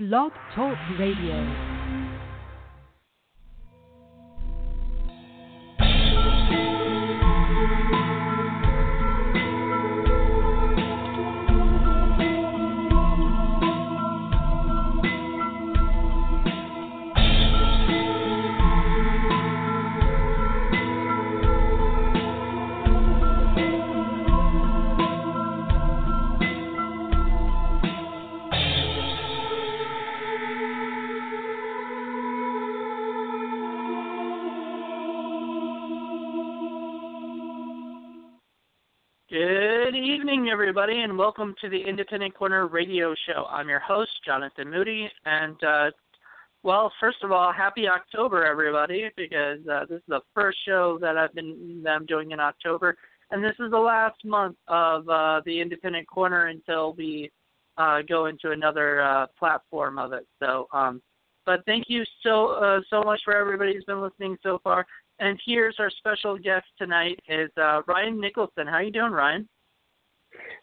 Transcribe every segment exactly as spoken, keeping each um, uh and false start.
Blog Talk Radio. Everybody, and welcome to the Independent Corner radio show. I'm your host, Jonathan Moody, and, uh, well, first of all, happy October, everybody, because uh, this is the first show that, I've been, that I'm doing in October, and this is the last month of uh, the Independent Corner until we uh, go into another uh, platform of it. So, um, but thank you so, uh, so much for everybody who's been listening so far, and here's our special guest tonight is uh, Ryan Nicholson. How you doing, Ryan?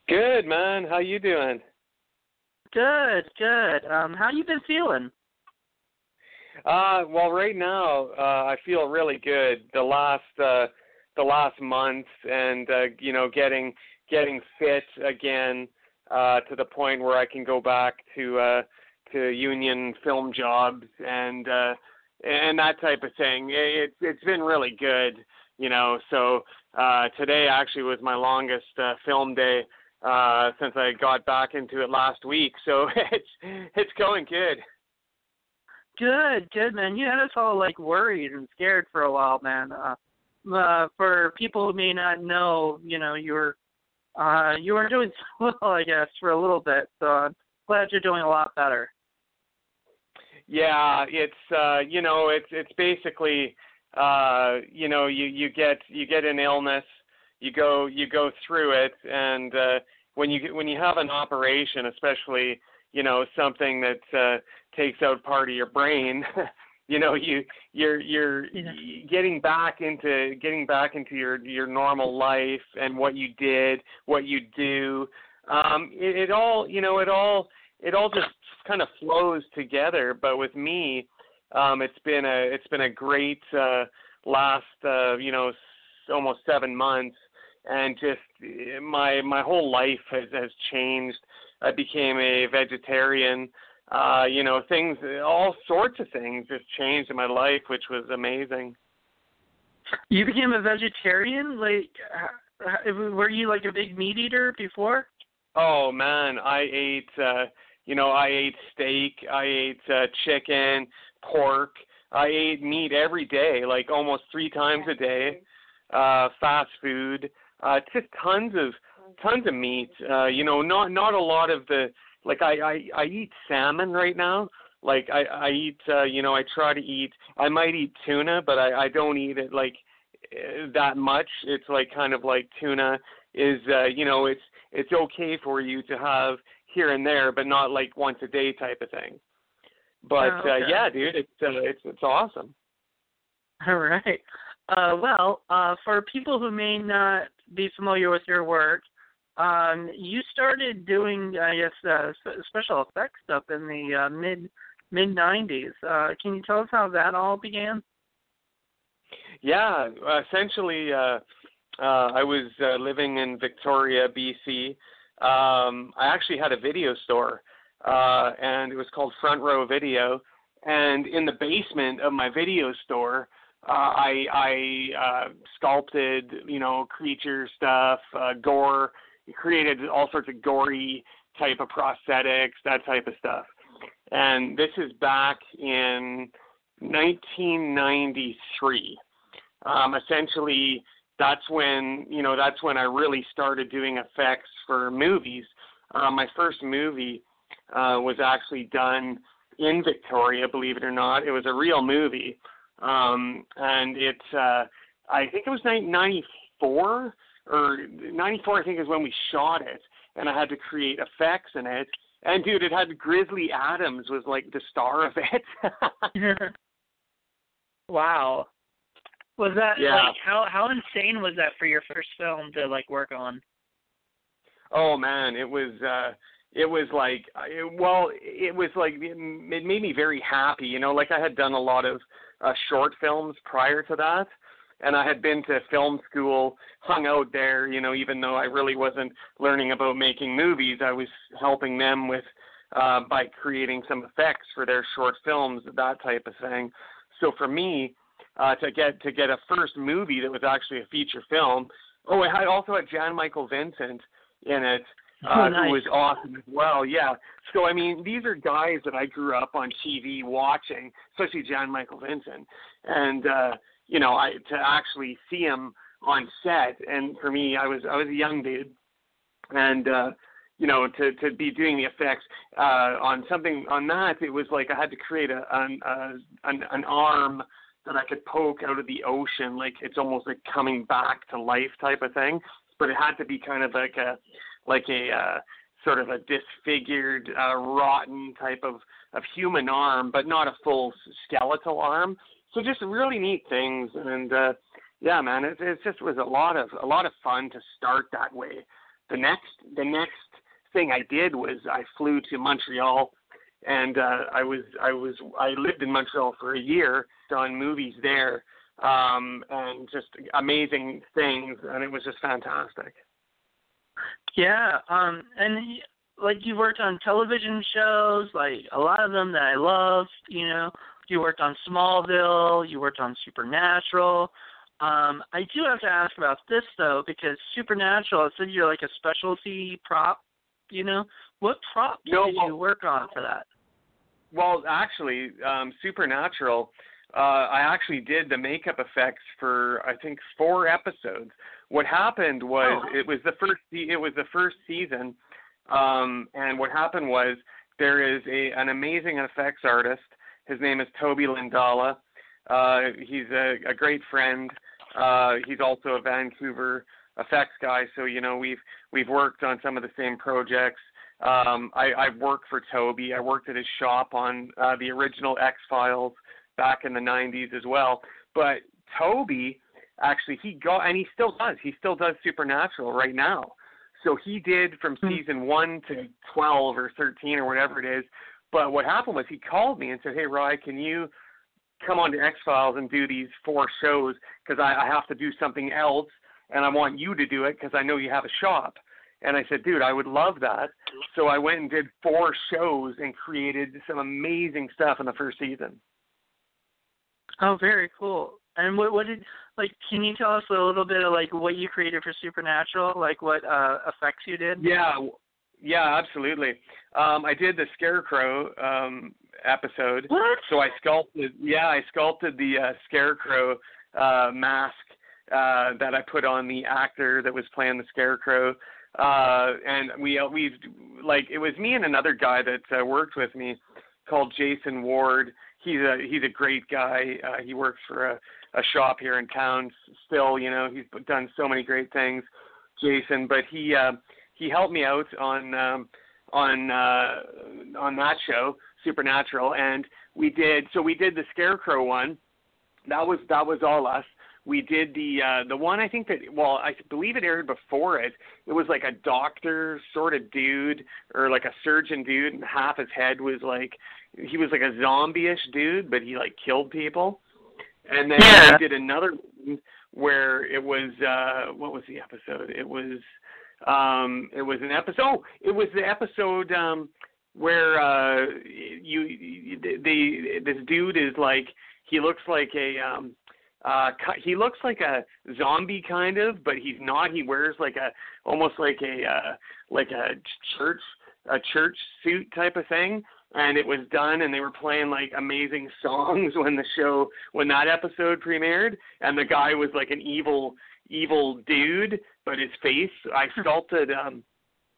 Good, man. How you doing? Good, good. Um, how you been feeling? Uh, well, right now uh, I feel really good. The last uh, the last month, and uh, you know, getting getting fit again uh, to the point where I can go back to uh, to union film jobs and uh, and that type of thing. It's it's been really good, you know. So. Uh, today actually was my longest uh, film day uh, since I got back into it last week, so it's it's going good. Good, good, man. You had us all like worried and scared for a while, man. Uh, uh, for people who may not know, you know, you were uh, you were doing so well, I guess, for a little bit. So I'm glad you're doing a lot better. Yeah, it's uh, you know, it's it's basically. Uh, you know, you, you get you get an illness, you go you go through it, and uh, when you when you have an operation, especially you know something that uh, takes out part of your brain, you know you you're you're yeah. getting back into getting back into your, your normal life and what you did, what you do, um, it, it all you know it all it all just kind of flows together. But with me. Um, it's been a it's been a great uh, last uh, you know s- almost seven months, and just my my whole life has, has changed. I became a vegetarian. Uh, you know things, all sorts of things, just changed in my life, which was amazing. You became a vegetarian? Like, were you like a big meat eater before? Oh man, I ate uh, you know I ate steak, I ate uh, chicken. Pork. I ate meat every day, like almost three times a day. Uh, fast food, uh, just tons of tons of meat. Uh, you know, not not a lot of the like. I, I, I eat salmon right now. Like I I eat. Uh, you know, I try to eat. I might eat tuna, but I, I don't eat it like that much. It's like kind of like tuna is. Uh, you know, it's it's okay for you to have here and there, but not like once a day type of thing. But, oh, okay. uh, yeah, dude, it's, uh, it's it's awesome. All right. Uh, well, uh, for people who may not be familiar with your work, um, you started doing, I guess, uh, special effects stuff in the uh, mid, mid-nineties. Uh, can you tell us how that all began? Yeah, essentially, uh, uh, I was uh, living in Victoria, B C Um, I actually had a video store. Uh, and it was called Front Row Video. And in the basement of my video store, uh, I, I uh, sculpted, you know, creature stuff, uh, gore, created all sorts of gory type of prosthetics, that type of stuff. And this is back in nineteen ninety-three. Um, essentially, that's when, you know, that's when I really started doing effects for movies. Uh, my first movie Uh, was actually done in Victoria, believe it or not. It was a real movie, um, and it, uh, I think it was ninety-four, or ninety-four I think is when we shot it, and I had to create effects in it, and dude, it had Grizzly Adams was like the star of it. Wow. Was that, yeah. like, how, how insane was that for your first film to, like, work on? Oh, man, it was, uh, It was like, well, it was like, it made me very happy, you know, like I had done a lot of uh, short films prior to that, and I had been to film school, hung out there, you know, even though I really wasn't learning about making movies, I was helping them with, uh, by creating some effects for their short films, that type of thing. So for me, uh, to get, to get a first movie that was actually a feature film, oh, it had also had Jan-Michael Vincent in it. Uh, oh, nice. Who was awesome as well, yeah. So, I mean, these are guys that I grew up on T V watching, especially Jan-Michael Vincent. And, uh, you know, I to actually see him on set, and for me, I was I was a young dude. And, uh, you know, to, to be doing the effects uh, on something, on that, it was like I had to create a an, a an an arm that I could poke out of the ocean, like it's almost like coming back to life type of thing. But it had to be kind of like a... like a uh, sort of a disfigured, uh, rotten type of, of human arm, but not a full skeletal arm. So just really neat things. And uh, yeah, man, it, it just was a lot of a lot of fun to start that way. The next the next thing I did was I flew to Montreal, and uh, I was I was I lived in Montreal for a year, done movies there, um, and just amazing things, and it was just fantastic. Yeah, um, and like you worked on television shows, like a lot of them that I love, you know. You worked on Smallville, you worked on Supernatural. Um, I do have to ask about this, though, because Supernatural, it said you're like a specialty prop, you know. What prop no, did you work on for that? Well, actually, um, Supernatural, uh, I actually did the makeup effects for, I think, four episodes. What happened was it was the first it was the first season, um, and what happened was there is a an amazing effects artist. His name is Toby Lindala. Uh, he's a, a great friend. Uh, he's also a Vancouver effects guy. So you know we've we've worked on some of the same projects. Um, I, I've worked for Toby. I worked at his shop on uh, the original X-Files back in the nineties as well. But Toby. Actually, he got, and he still does. He still does Supernatural right now. So he did from season one to twelve or thirteen or whatever it is. But what happened was he called me and said, "Hey, Rye, can you come on to X-Files and do these four shows? Because I, I have to do something else, and I want you to do it because I know you have a shop." And I said, "Dude, I would love that." So I went and did four shows and created some amazing stuff in the first season. Oh, very cool. And what, what did, like, can you tell us a little bit of, like, what you created for Supernatural? Like, what uh, effects you did? Yeah, yeah, absolutely. Um, I did the Scarecrow um, episode. What? So I sculpted, yeah, I sculpted the uh, Scarecrow uh, mask uh, that I put on the actor that was playing the Scarecrow. Uh, and we, uh, we've, like, it was me and another guy that uh, worked with me called Jason Ward. He's a, he's a great guy. Uh, he works for a, a shop here in town still, you know, he's done so many great things, Jason, but he, uh, he helped me out on, um, on, uh, on that show, Supernatural. And we did, so we did the Scarecrow one. That was, that was all us. We did the, uh, the one I think that, well, I believe it aired before it, it was like a doctor sort of dude or like a surgeon dude. And half his head was like, he was like a zombie-ish dude, but he like killed people. And then yeah. I did another one where it was uh, what was the episode? It was um, it was an episode. Oh, it was the episode um, where uh, you, you the this dude is like he looks like a um, uh, he looks like a zombie kind of, but he's not. He wears like a almost like a uh, like a church a church suit type of thing. And it was done, and they were playing, like, amazing songs when the show, when that episode premiered. And the guy was, like, an evil, evil dude, but his face, I sculpted um,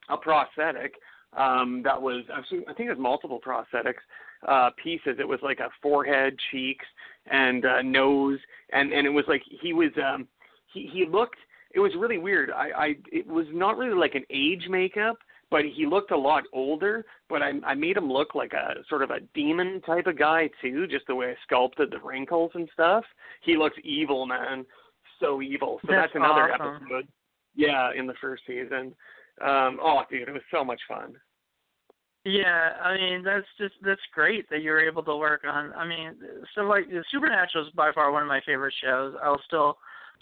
a prosthetic um, that was, I think it was multiple prosthetics uh, pieces. It was, like, a forehead, cheeks, and uh, nose. And, and it was, like, he was, um, he, he looked, it was really weird. I, I it was not really, like, an age makeup. But he looked a lot older, but I, I made him look like a sort of a demon type of guy, too, just the way I sculpted the wrinkles and stuff. He looks evil, man. So evil. So that's, that's another awesome episode. Yeah, in the first season. Um, oh, dude, it was so much fun. Yeah, I mean, that's just, that's great that you were able to work on. I mean, so like Supernatural is by far one of my favorite shows. I'll still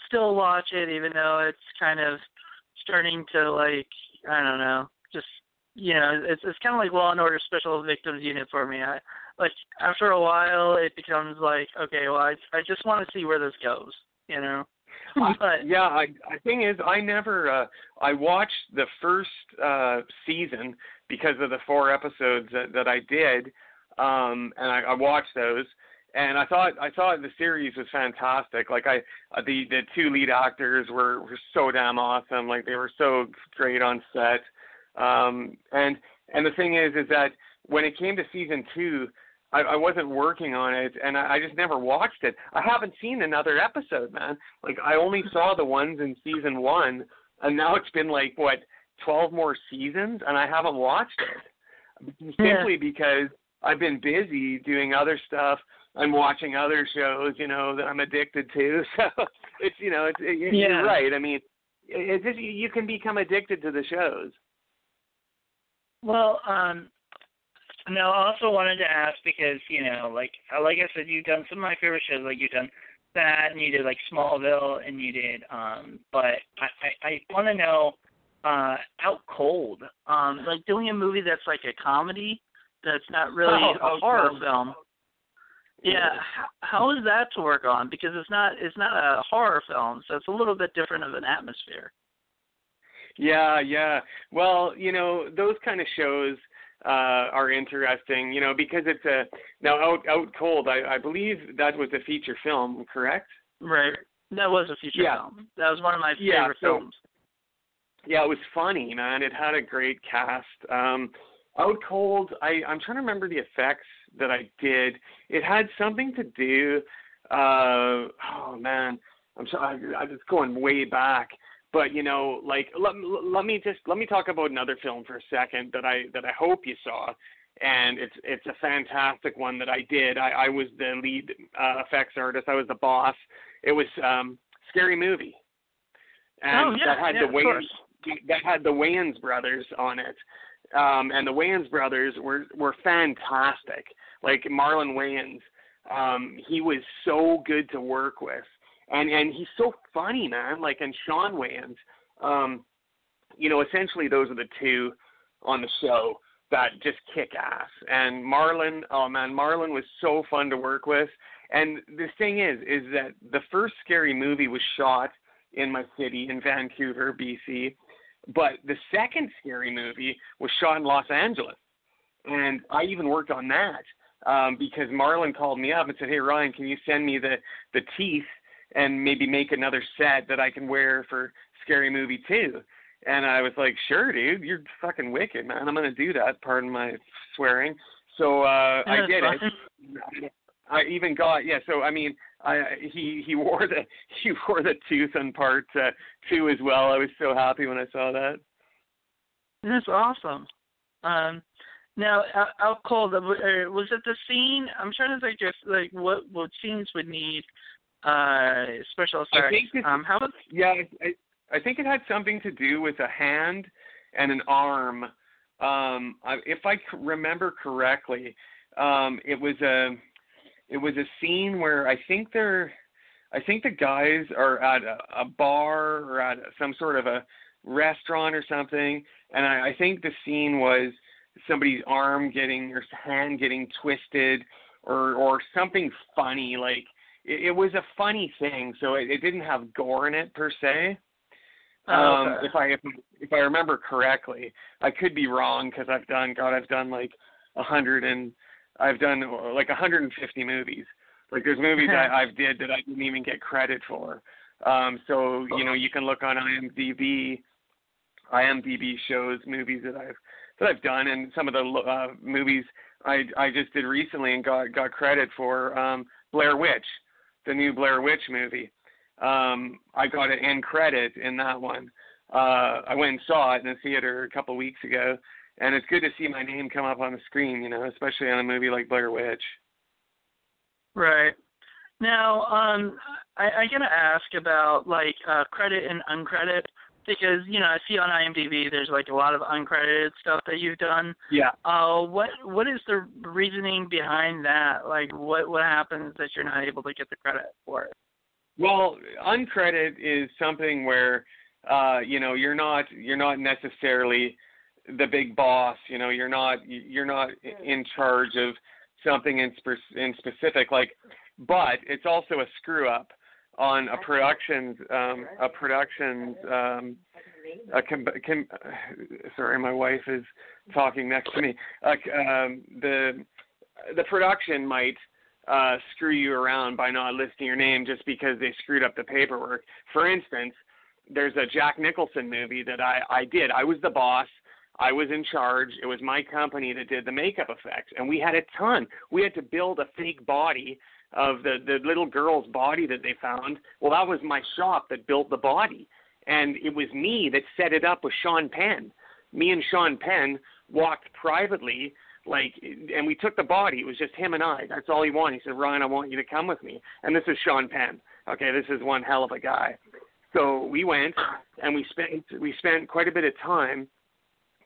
still watch it, even though it's kind of starting to, like, I don't know, just, you know, it's it's kind of like Law and Order Special Victims Unit for me. I, like, after a while, it becomes like, okay, well, I, I just want to see where this goes, you know? But, yeah, I, the thing is, I never, uh, I watched the first uh, season because of the four episodes that, that I did, um, and I, I watched those, and I thought, I thought the series was fantastic. Like, I, the, the two lead actors were, were so damn awesome. Like, they were so great on set. Um, and, and the thing is, is that when it came to season two, I wasn't working on it, and I just never watched it. I haven't seen another episode, man. Like, I only saw the ones in season one, and now it's been, like, what, twelve more seasons, and I haven't watched it. Simply yeah. because I've been busy doing other stuff. I'm watching other shows, you know, that I'm addicted to. So, it's, you know, it's, it, yeah. you're right. I mean, it's just, you can become addicted to the shows. Well, um... Now, I also wanted to ask because, you know, like like I said, you've done some of my favorite shows. Like, you've done that, and you did, like, Smallville, and you did, um, but I, I, I want to know, uh, Out Cold, um, like, doing a movie that's, like, a comedy that's not really oh, a horror no. film. Yeah, how is that to work on? Because it's not it's not a horror film, so it's a little bit different of an atmosphere. Yeah, yeah. Well, you know, those kind of shows... Uh, are interesting, you know, because it's a now out out cold. I, I believe that was a feature film, correct? Right, that was a feature yeah. film. That was one of my favorite yeah, so, films. Yeah, it was funny, man. It had a great cast. Um, Out Cold. I I'm trying to remember the effects that I did. It had something to do. Uh, oh man, I'm sorry. I'm just going way back. But, you know, like, let, let me just, let me talk about another film for a second that I, that I hope you saw. And it's, it's a fantastic one that I did. I, I was the lead uh, effects artist. I was the boss. It was um, Scary Movie. And oh, yeah, that had yeah, the Wayans, that had the Wayans brothers on it. Um, and the Wayans brothers were, were fantastic. Like Marlon Wayans, um, he was so good to work with. And and he's so funny, man, like, and Sean Wayans, um, you know, essentially those are the two on the show that just kick ass. And Marlon, oh, man, Marlon was so fun to work with. And the thing is, is that the first Scary Movie was shot in my city, in Vancouver, B C, but the second Scary Movie was shot in Los Angeles. And I even worked on that um, because Marlon called me up and said, hey, Ryan, can you send me the, the teeth and maybe make another set that I can wear for Scary Movie two? And I was like, sure, dude, you're fucking wicked, man. I'm going to do that. Pardon my swearing. So uh, I did it. I even got, yeah. So, I mean, I, he, he wore the, he wore the tooth on part uh, two as well. I was so happy when I saw that. That's awesome. Um, Now, Out Cold, was it the scene? I'm trying to think just like what, what scenes would need Uh, special effects. Um, how was? Yeah, I, I think it had something to do with a hand and an arm. Um, I, if I c- remember correctly, um, it was a it was a scene where I think they're I think the guys are at a, a bar or at some sort of a restaurant or something, and I, I think the scene was somebody's arm getting or hand getting twisted or or something funny like. It was a funny thing, so it, it didn't have gore in it per se. Um, oh, okay. If I if, if I remember correctly, I could be wrong because I've done God, I've done like a hundred and I've done like one hundred fifty movies. Like there's movies I, I've did that I didn't even get credit for. Um, so you know you can look on IMDb. IMDb shows movies that I've that I've done, and some of the uh, movies I I just did recently and got got credit for. Um, Blair Witch. The new Blair Witch movie. Um, I got an end credit in that one. Uh, I went and saw it in a theater a couple weeks ago, and it's good to see my name come up on the screen, you know, especially on a movie like Blair Witch. Right. Now, um, I, I gotta ask about like uh, credit and uncredit. because, you know, I see on IMDb there's like a lot of uncredited stuff that you've done. Yeah. Uh, what what is the reasoning behind that? Like, what what happens that you're not able to get the credit for it? Well, uncredit is something where, uh, you know, you're not you're not necessarily the big boss. You know, you're not you're not in charge of something in spe- in specific. Like, but it's also a screw up on a production's um, a production's um, a com- com- sorry, my wife is talking next to me. Uh, um, the the production might uh, screw you around by not listing your name just because they screwed up the paperwork. For instance, there's a Jack Nicholson movie that I, I did. I was the boss. I was in charge. It was my company that did the makeup effects, and we had a ton. We had to build a fake body of the, the little girl's body that they found. Well, that was my shop that built the body, and it was me that set it up with Sean Penn. Me and Sean Penn walked privately, like, and we took the body. It was just him and I. That's all he wanted. He said, Ryan, I want you to come with me. And this is Sean Penn. Okay, this is one hell of a guy. So we went, and we spent we spent quite a bit of time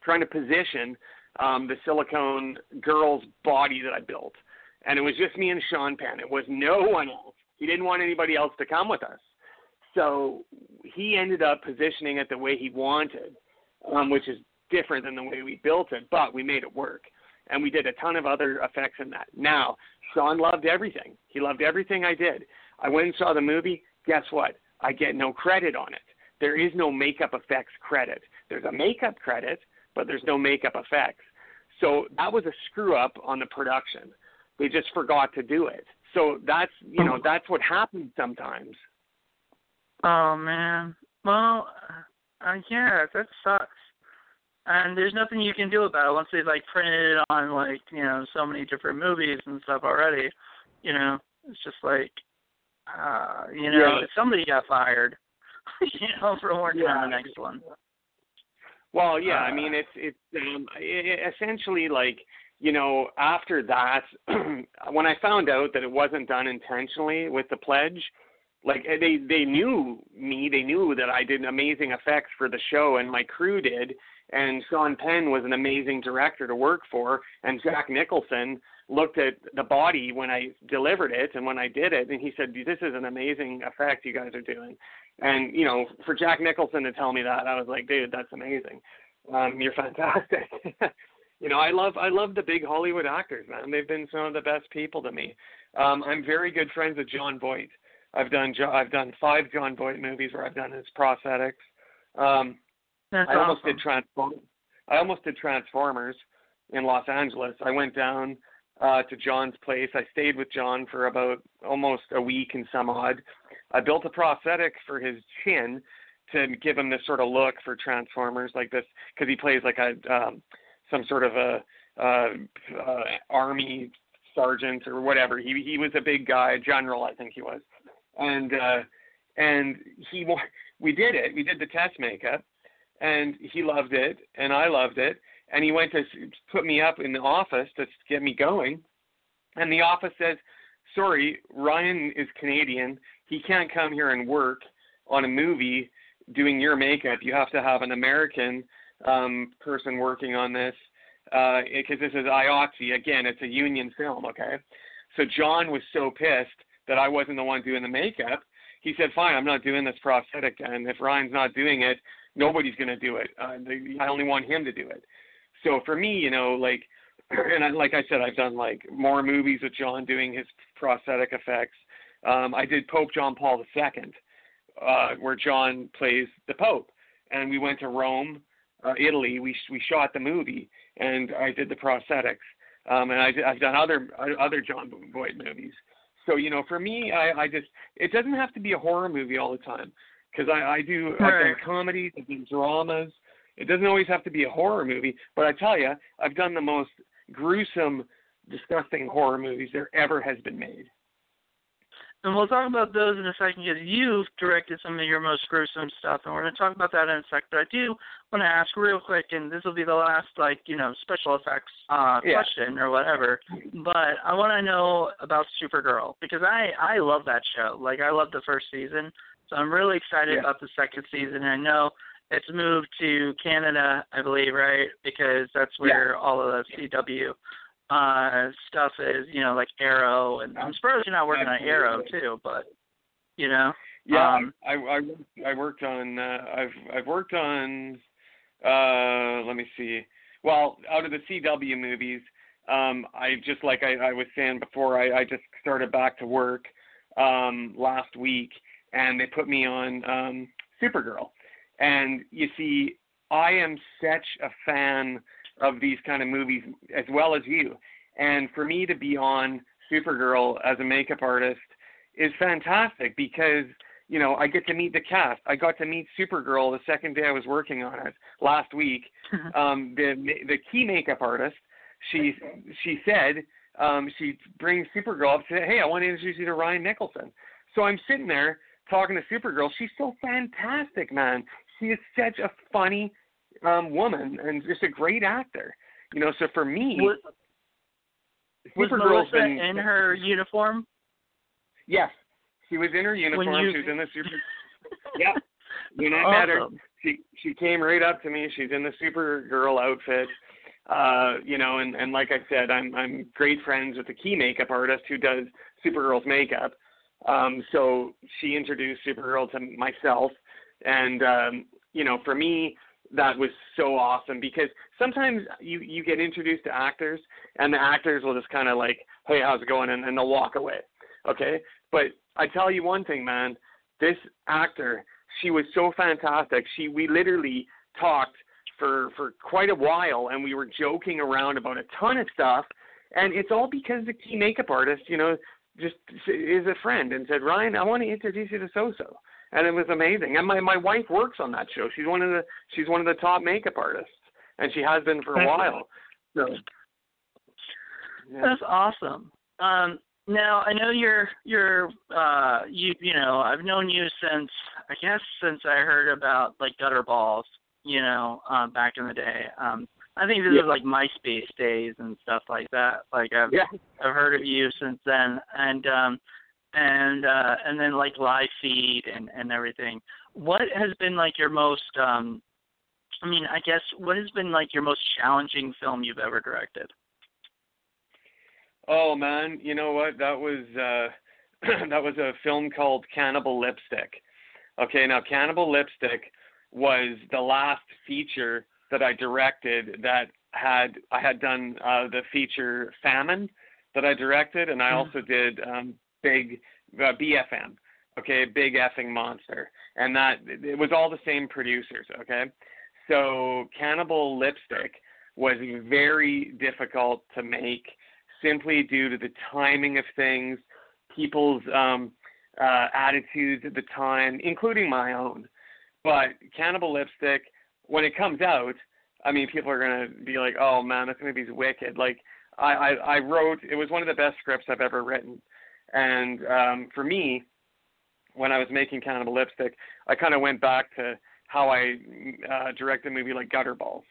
trying to position um, the silicone girl's body that I built. And it was just me and Sean Penn. It was no one else. He didn't want anybody else to come with us. So he ended up positioning it the way he wanted, um, which is different than the way we built it, but we made it work. And we did a ton of other effects in that. Now, Sean loved everything. He loved everything I did. I went and saw the movie. Guess what? I get no credit on it. There is no makeup effects credit. There's a makeup credit, but there's no makeup effects. So that was a screw-up on the production. They just forgot to do it. So that's, you know, that's what happens sometimes. Oh, man. Well, I guess that sucks. And there's nothing you can do about it once they've, like, printed it on, like, you know, so many different movies and stuff already. You know, it's just like, uh, you know, yeah. somebody got fired, you know, for working yeah. on the next one. Well, yeah, uh, I mean, it's, it's um, it, essentially, like, you know, after that, when I found out that it wasn't done intentionally with the pledge, like they, they knew me, they knew that I did amazing effects for the show and my crew did. And Sean Penn was an amazing director to work for. And Jack Nicholson looked at the body when I delivered it and when I did it. And he said, this is an amazing effect you guys are doing. And, you know, for Jack Nicholson to tell me that, I was like, dude, that's amazing. Um, you're fantastic. You know, I love I love the big Hollywood actors, man. They've been some of the best people to me. Um, I'm very good friends with Jon Voight. I've done jo- I've done five Jon Voight movies where I've done his prosthetics. Um, That's I awesome. almost did Transform- I almost did Transformers in Los Angeles. I went down uh, to Jon's place. I stayed with Jon for about almost a week and some odd. I built a prosthetic for his chin to give him this sort of look for Transformers, like this, because he plays like a um, some sort of a uh, uh, army sergeant or whatever. He he was a big guy, general, I think he was. And uh, and he we did it. We did the test makeup, and he loved it, and I loved it. And he went to put me up in the office to get me going. And the office says, sorry, Ryan is Canadian. He can't come here and work on a movie doing your makeup. You have to have an American um person working on this uh because this is I O T C again. It's a union film. Okay, so Jon was so pissed that I wasn't the one doing the makeup. He said, fine, I'm not doing this prosthetic, and if Ryan's not doing it, nobody's going to do it. uh, they, I only want him to do it. So for me, you know, like, and I, like I said, I've done like more movies with Jon doing his prosthetic effects. um I did Pope John Paul the Second, uh where Jon plays the Pope, and we went to Rome, Uh, Italy. We we shot the movie, and I did the prosthetics, um, and I, I've done other other Jon Voight movies. So, you know, for me, I, I just it doesn't have to be a horror movie all the time, because I, I do I've done comedies, I've done dramas. It doesn't always have to be a horror movie, but I tell you, I've done the most gruesome, disgusting horror movies there ever has been made. And we'll talk about those in a second, because you've directed some of your most gruesome stuff, and we're going to talk about that in a sec. But I do want to ask real quick, and this will be the last, like, you know, special effects uh, yeah. question or whatever, but I want to know about Supergirl, because I, I love that show. Like, I love the first season, so I'm really excited yeah. about the second season. I know It's moved to Canada, I believe, right? Because that's where yeah. all of the C W uh, stuff is, you know, like Arrow. And I'm surprised you're not working Absolutely. on Arrow, too, but, you know. Yeah, um, I, I, I worked on, uh, I've, I've worked on, uh, let me see. Well, out of the C W movies, um, I just, like I, I was saying before, I, I just started back to work um, last week, and they put me on um, Supergirl. And, you see, I am such a fan of these kind of movies, as well as you. And for me to be on Supergirl as a makeup artist is fantastic because, you know, I get to meet the cast. I got to meet Supergirl the second day I was working on it, last week. um, the the key makeup artist, she she said, um, she brings Supergirl up and said, hey, I want to introduce you to Ryan Nicholson. So I'm sitting there talking to Supergirl. She's so fantastic, man. She is such a funny um, woman and just a great actor. You know, so for me, was, was Melissa been, in her uniform? Yes, she was in her uniform. You... She was in the super. yeah, when I awesome. met her, she she came right up to me. She's in the Supergirl outfit. Uh, you know, and, and like I said, I'm I'm great friends with the key makeup artist who does Supergirl's makeup. Um, so she introduced Supergirl to myself. And, um, you know, for me, that was so awesome because sometimes you, you get introduced to actors and the actors will just kind of like, hey, how's it going? And, and they'll walk away. Okay. But I tell you one thing, man, this actor, she was so fantastic. She, we literally talked for, for quite a while and we were joking around about a ton of stuff. And it's all because the key makeup artist, you know, just is a friend and said, Ryan, I want to introduce you to so-so. And it was amazing. And my, my wife works on that show. She's one of the, she's one of the top makeup artists and she has been for a while. So yeah. That's awesome. Um, now I know you're, you're, uh, you, you know, I've known you since, I guess, since I heard about like Gutter Balls, you know, um, back in the day. Um, I think this yeah. is like MySpace days and stuff like that. Like I've yeah. I've heard of you since then, and um, and uh, and then like live feed and, and everything. What has been like your most? Um, I mean, I guess what has been like your most challenging film you've ever directed? Oh man, you know what? That was uh, that was a film called Cannibal Lipstick. Okay, now Cannibal Lipstick was the last feature that I directed that had, I had done uh, the feature Famine that I directed. And I also did um, big uh, B F M. Okay. Big Effing Monster. And that it was all the same producers. Okay. So Cannibal Lipstick was very difficult to make simply due to the timing of things, people's um, uh, attitudes at the time, including my own, but Cannibal Lipstick, when it comes out, I mean, people are going to be like, oh, man, this movie's wicked. Like, I, I, I wrote, it was one of the best scripts I've ever written. And um, for me, when I was making Cannibal Lipstick, I kind of went back to how I uh, directed a movie like Gutter Balls.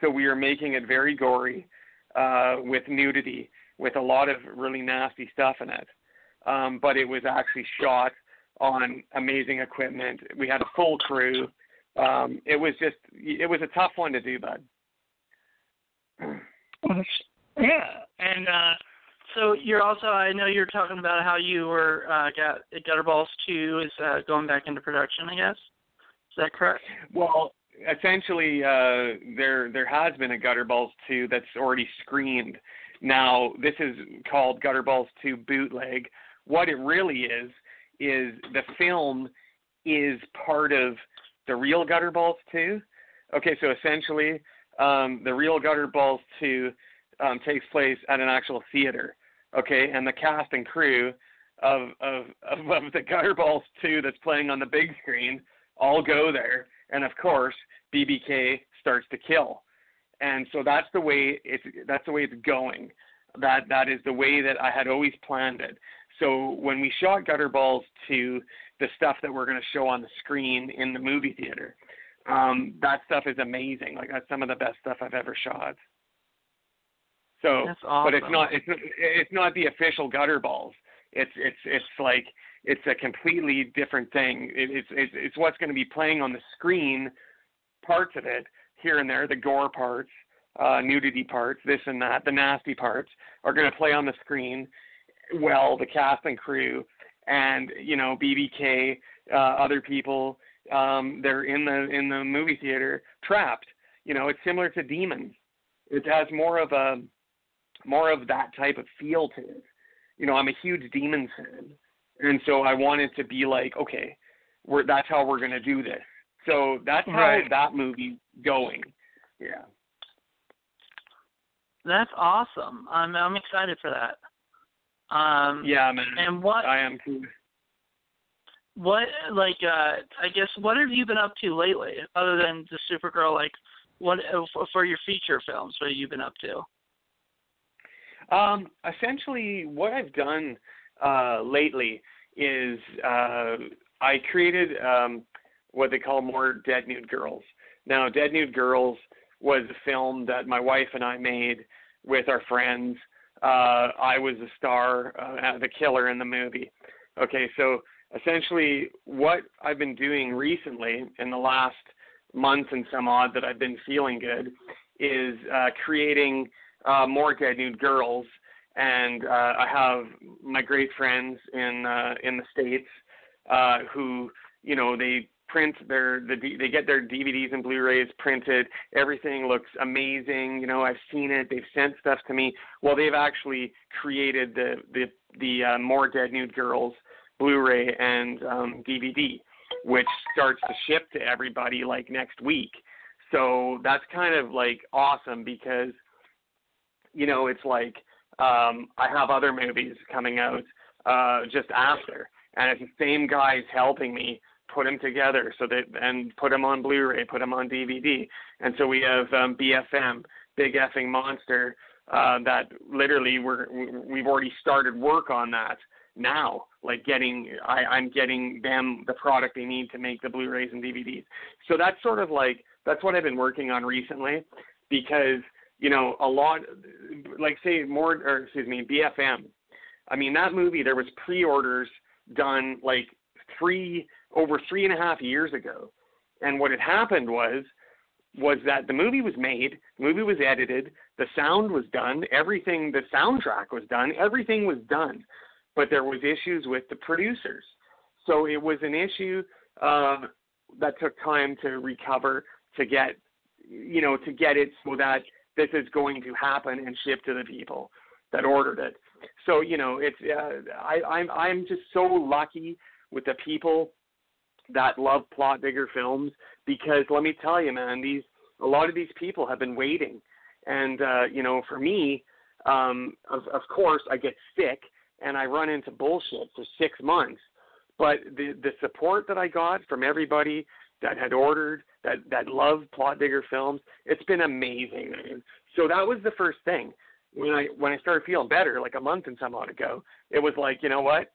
So we were making it very gory uh, with nudity, with a lot of really nasty stuff in it. Um, but it was actually shot on amazing equipment. We had a full crew. Um, it was just, it was a tough one to do, bud. Yeah. And, uh, so you're also, I know you're talking about how you were, uh, got Gutter Balls two is, uh, going back into production, I guess. Is that correct? Well, essentially, uh, there, there has been a Gutter Balls two that's already screened. Now this is called Gutter Balls two Bootleg. What it really is, is the film is part of the real Gutter Balls two. Okay, so essentially, um, the real Gutter Balls two um, takes place at an actual theater. Okay, and the cast and crew of, of of of the Gutter Balls two that's playing on the big screen all go there, and of course, B B K starts to kill. And so that's the way it's that's the way it's going. That that is the way that I had always planned it. So when we shot Gutter Balls to the stuff that we're going to show on the screen in the movie theater, um, that stuff is amazing. Like that's some of the best stuff I've ever shot. So, that's awesome. But it's not it's it's not the official Gutter Balls. It's it's it's like it's a completely different thing. It, it's it's it's what's going to be playing on the screen parts of it here and there, the gore parts, uh, nudity parts, this and that, the nasty parts, are going to play on the screen well, the cast and crew, and, you know, B B K, uh, other people, um, they're in the in the movie theater trapped. You know, it's similar to Demons. It has more of a more of that type of feel to it. You know, I'm a huge Demons fan, and so I wanted to be like, okay, we're, that's how we're going to do this. So that's how right. that movie's going. Yeah. That's awesome. I'm I'm excited for that. Um, yeah, man. And what I am too. What like uh, I guess what have you been up to lately, other than the Supergirl? Like, what for your feature films? What have you been up to? Um, essentially, what I've done uh, lately is uh, I created um, what they call More Dead Nude Girls. Now, Dead Nude Girls was a film that my wife and I made with our friends. Uh, I was the star, uh, the killer in the movie. Okay, so essentially what I've been doing recently in the last month and some odd that I've been feeling good is uh, creating uh, More Dead Nude Girls, and uh, I have my great friends in uh, in the States uh, who, you know, they print their the they get their D V Ds and Blu-rays printed. Everything looks amazing. You know, I've seen it. They've sent stuff to me. Well, they've actually created the the the uh, More Dead Nude Girls Blu-ray and um, D V D, which starts to ship to everybody like next week. So that's kind of like awesome because, you know, it's like um, I have other movies coming out uh, just after, and it's the same guys helping me put them together, so that, and put them on Blu-ray, put them on D V D. And so we have um, B F M, Big Effing Monster, uh, that literally we're, we've already started work on that now. Like getting, I, I'm getting them the product they need to make the Blu-rays and D V Ds. So that's sort of like, that's what I've been working on recently, because, you know, a lot, like say more, or excuse me, B F M. I mean, that movie, there was pre-orders done like three, over three and a half years ago. And what had happened was, was that the movie was made, the movie was edited, the sound was done, everything, the soundtrack was done, everything was done, but there was issues with the producers. So it was an issue uh, that took time to recover, to get, you know, to get it so that this is going to happen and ship to the people that ordered it. So, you know, it's, uh, I, I'm, I'm just so lucky with the people that love Plot Digger Films, because let me tell you, man, these, a lot of these people have been waiting. And, uh, you know, for me, um, of, of course I get sick and I run into bullshit for six months, but the, the support that I got from everybody that had ordered, that, that loved Plot Digger Films, it's been amazing, man. So that was the first thing. When I, when I started feeling better, like a month and some odd ago, it was like, you know what?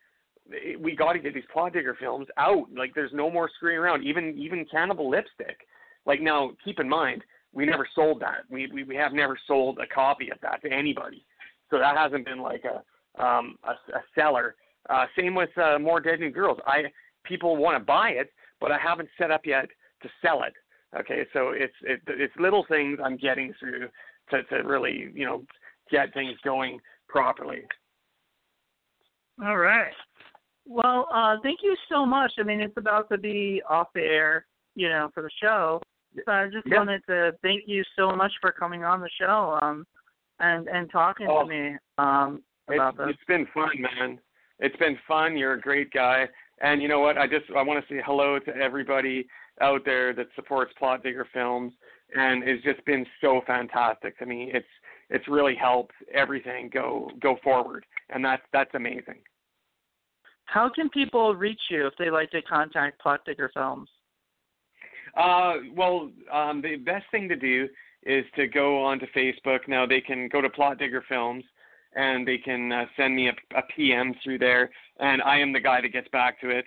We got to get these Plot Digger films out. Like, there's no more screwing around. Even even Cannibal Lipstick. Like, now, keep in mind, we never sold that. We, we we have never sold a copy of that to anybody. So that hasn't been like a um a, a seller. Uh, same with uh, More Dead Nude Girls. I people want to buy it, but I haven't set up yet to sell it. Okay, so it's it, it's little things I'm getting through to to really, you know, get things going properly. All right. Well, uh, thank you so much. I mean, it's about to be off the air, you know, for the show. So I just yep. wanted to thank you so much for coming on the show um, and, and talking oh, to me um, about it's, this. It's been fun, man. It's been fun. You're a great guy. And you know what? I just I want to say hello to everybody out there that supports Plot Digger Films. And it's just been so fantastic to me. It's it's really helped everything go go forward. And that's that's amazing. How can people reach you if they like to contact Plot Digger Films? Uh, well, um, the best thing to do is to go onto Facebook. Now, they can go to Plot Digger Films, and they can uh, send me a, a P M through there, and I am the guy that gets back to it.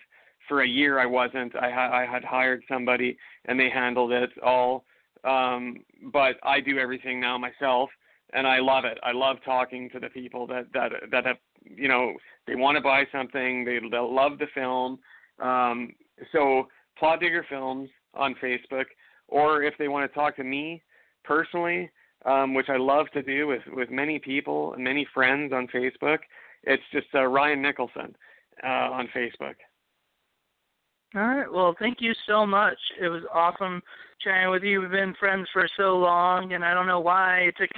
For a year, I wasn't. I, ha- I had hired somebody, and they handled it all. Um, but I do everything now myself, and I love it. I love talking to the people that, that, that have, you know, they want to buy something. They, they love the film. Um, so Plot Digger Films on Facebook, or if they want to talk to me personally, um, which I love to do with, with many people and many friends on Facebook, it's just uh, Ryan Nicholson uh, on Facebook. All right. Well, thank you so much. It was awesome chatting with you. We've been friends for so long, and I don't know why it took,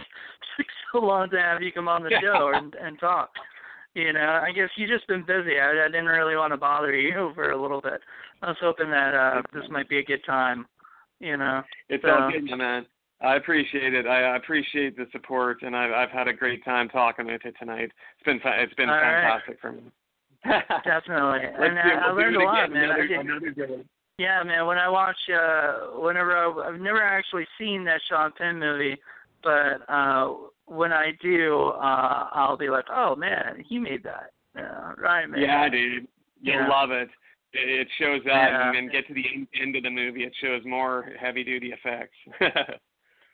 took so long to have you come on the yeah. show and, and talk. You know, I guess you just been busy. I, I didn't really want to bother you for a little bit. I was hoping that uh, this might be a good time, you know. It's so. all good, man. I appreciate it. I appreciate the support, and I've, I've had a great time talking with you tonight. It's been it's been all fantastic right. for me. Definitely. And uh, I learned a lot, man. Another, another yeah, man, when I watch, uh, whenever I, I've never actually seen that Sean Penn movie, but uh, when I do, uh, I'll be like, oh, man, he made that. Yeah, Ryan made yeah, that. Dude. You'll yeah. love it. It shows up yeah. and then get to the end, end of the movie. It shows more heavy-duty effects.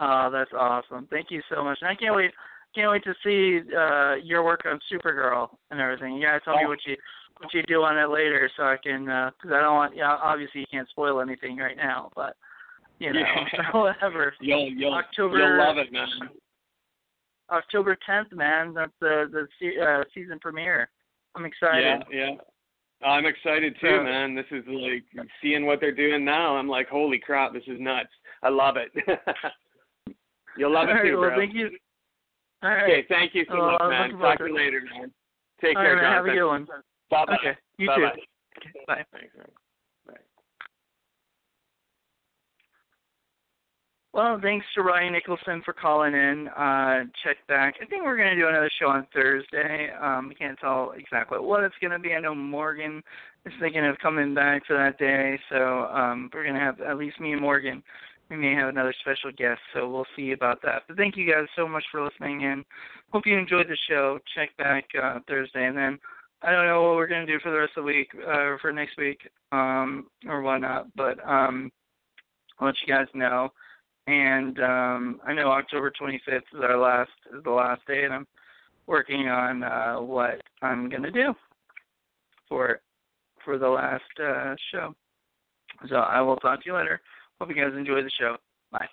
Oh, that's awesome. Thank you so much. And I can't wait. Can't wait to see uh, your work on Supergirl and everything. You gotta tell me what you what you do on it later, so I can because uh, I don't want. Yeah, obviously you can't spoil anything right now, but you know, yeah. so whatever. You'll you'll, October, you'll love it, man. October tenth, man. That's the the uh, season premiere. I'm excited. Yeah, yeah. I'm excited too, so, man. This is like seeing what they're doing now. I'm like, holy crap, this is nuts. I love it. You'll love it right, too, well, bro. Thank you. All right. Okay, thank you so well, much, man. Talk to you later, man. Take All care, right, Jonathan. Have a good one. Bye-bye. Okay, you Bye-bye. too. Okay, bye. Thanks, man. Bye. Well, thanks to Ryan Nicholson for calling in. Uh, check back. I think we're going to do another show on Thursday. Um, I can't tell exactly what it's going to be. I know Morgan is thinking of coming back for that day, so um, we're going to have at least me and Morgan. We may have another special guest, so we'll see about that. But thank you guys so much for listening in. Hope you enjoyed the show. Check back uh, Thursday. And then I don't know what we're going to do for the rest of the week or uh, for next week um, or whatnot, but um, I'll let you guys know. And um, I know October twenty-fifth is our last, is the last day, and I'm working on uh, what I'm going to do for, for the last uh, show. So I will talk to you later. Hope you guys enjoy the show. Bye.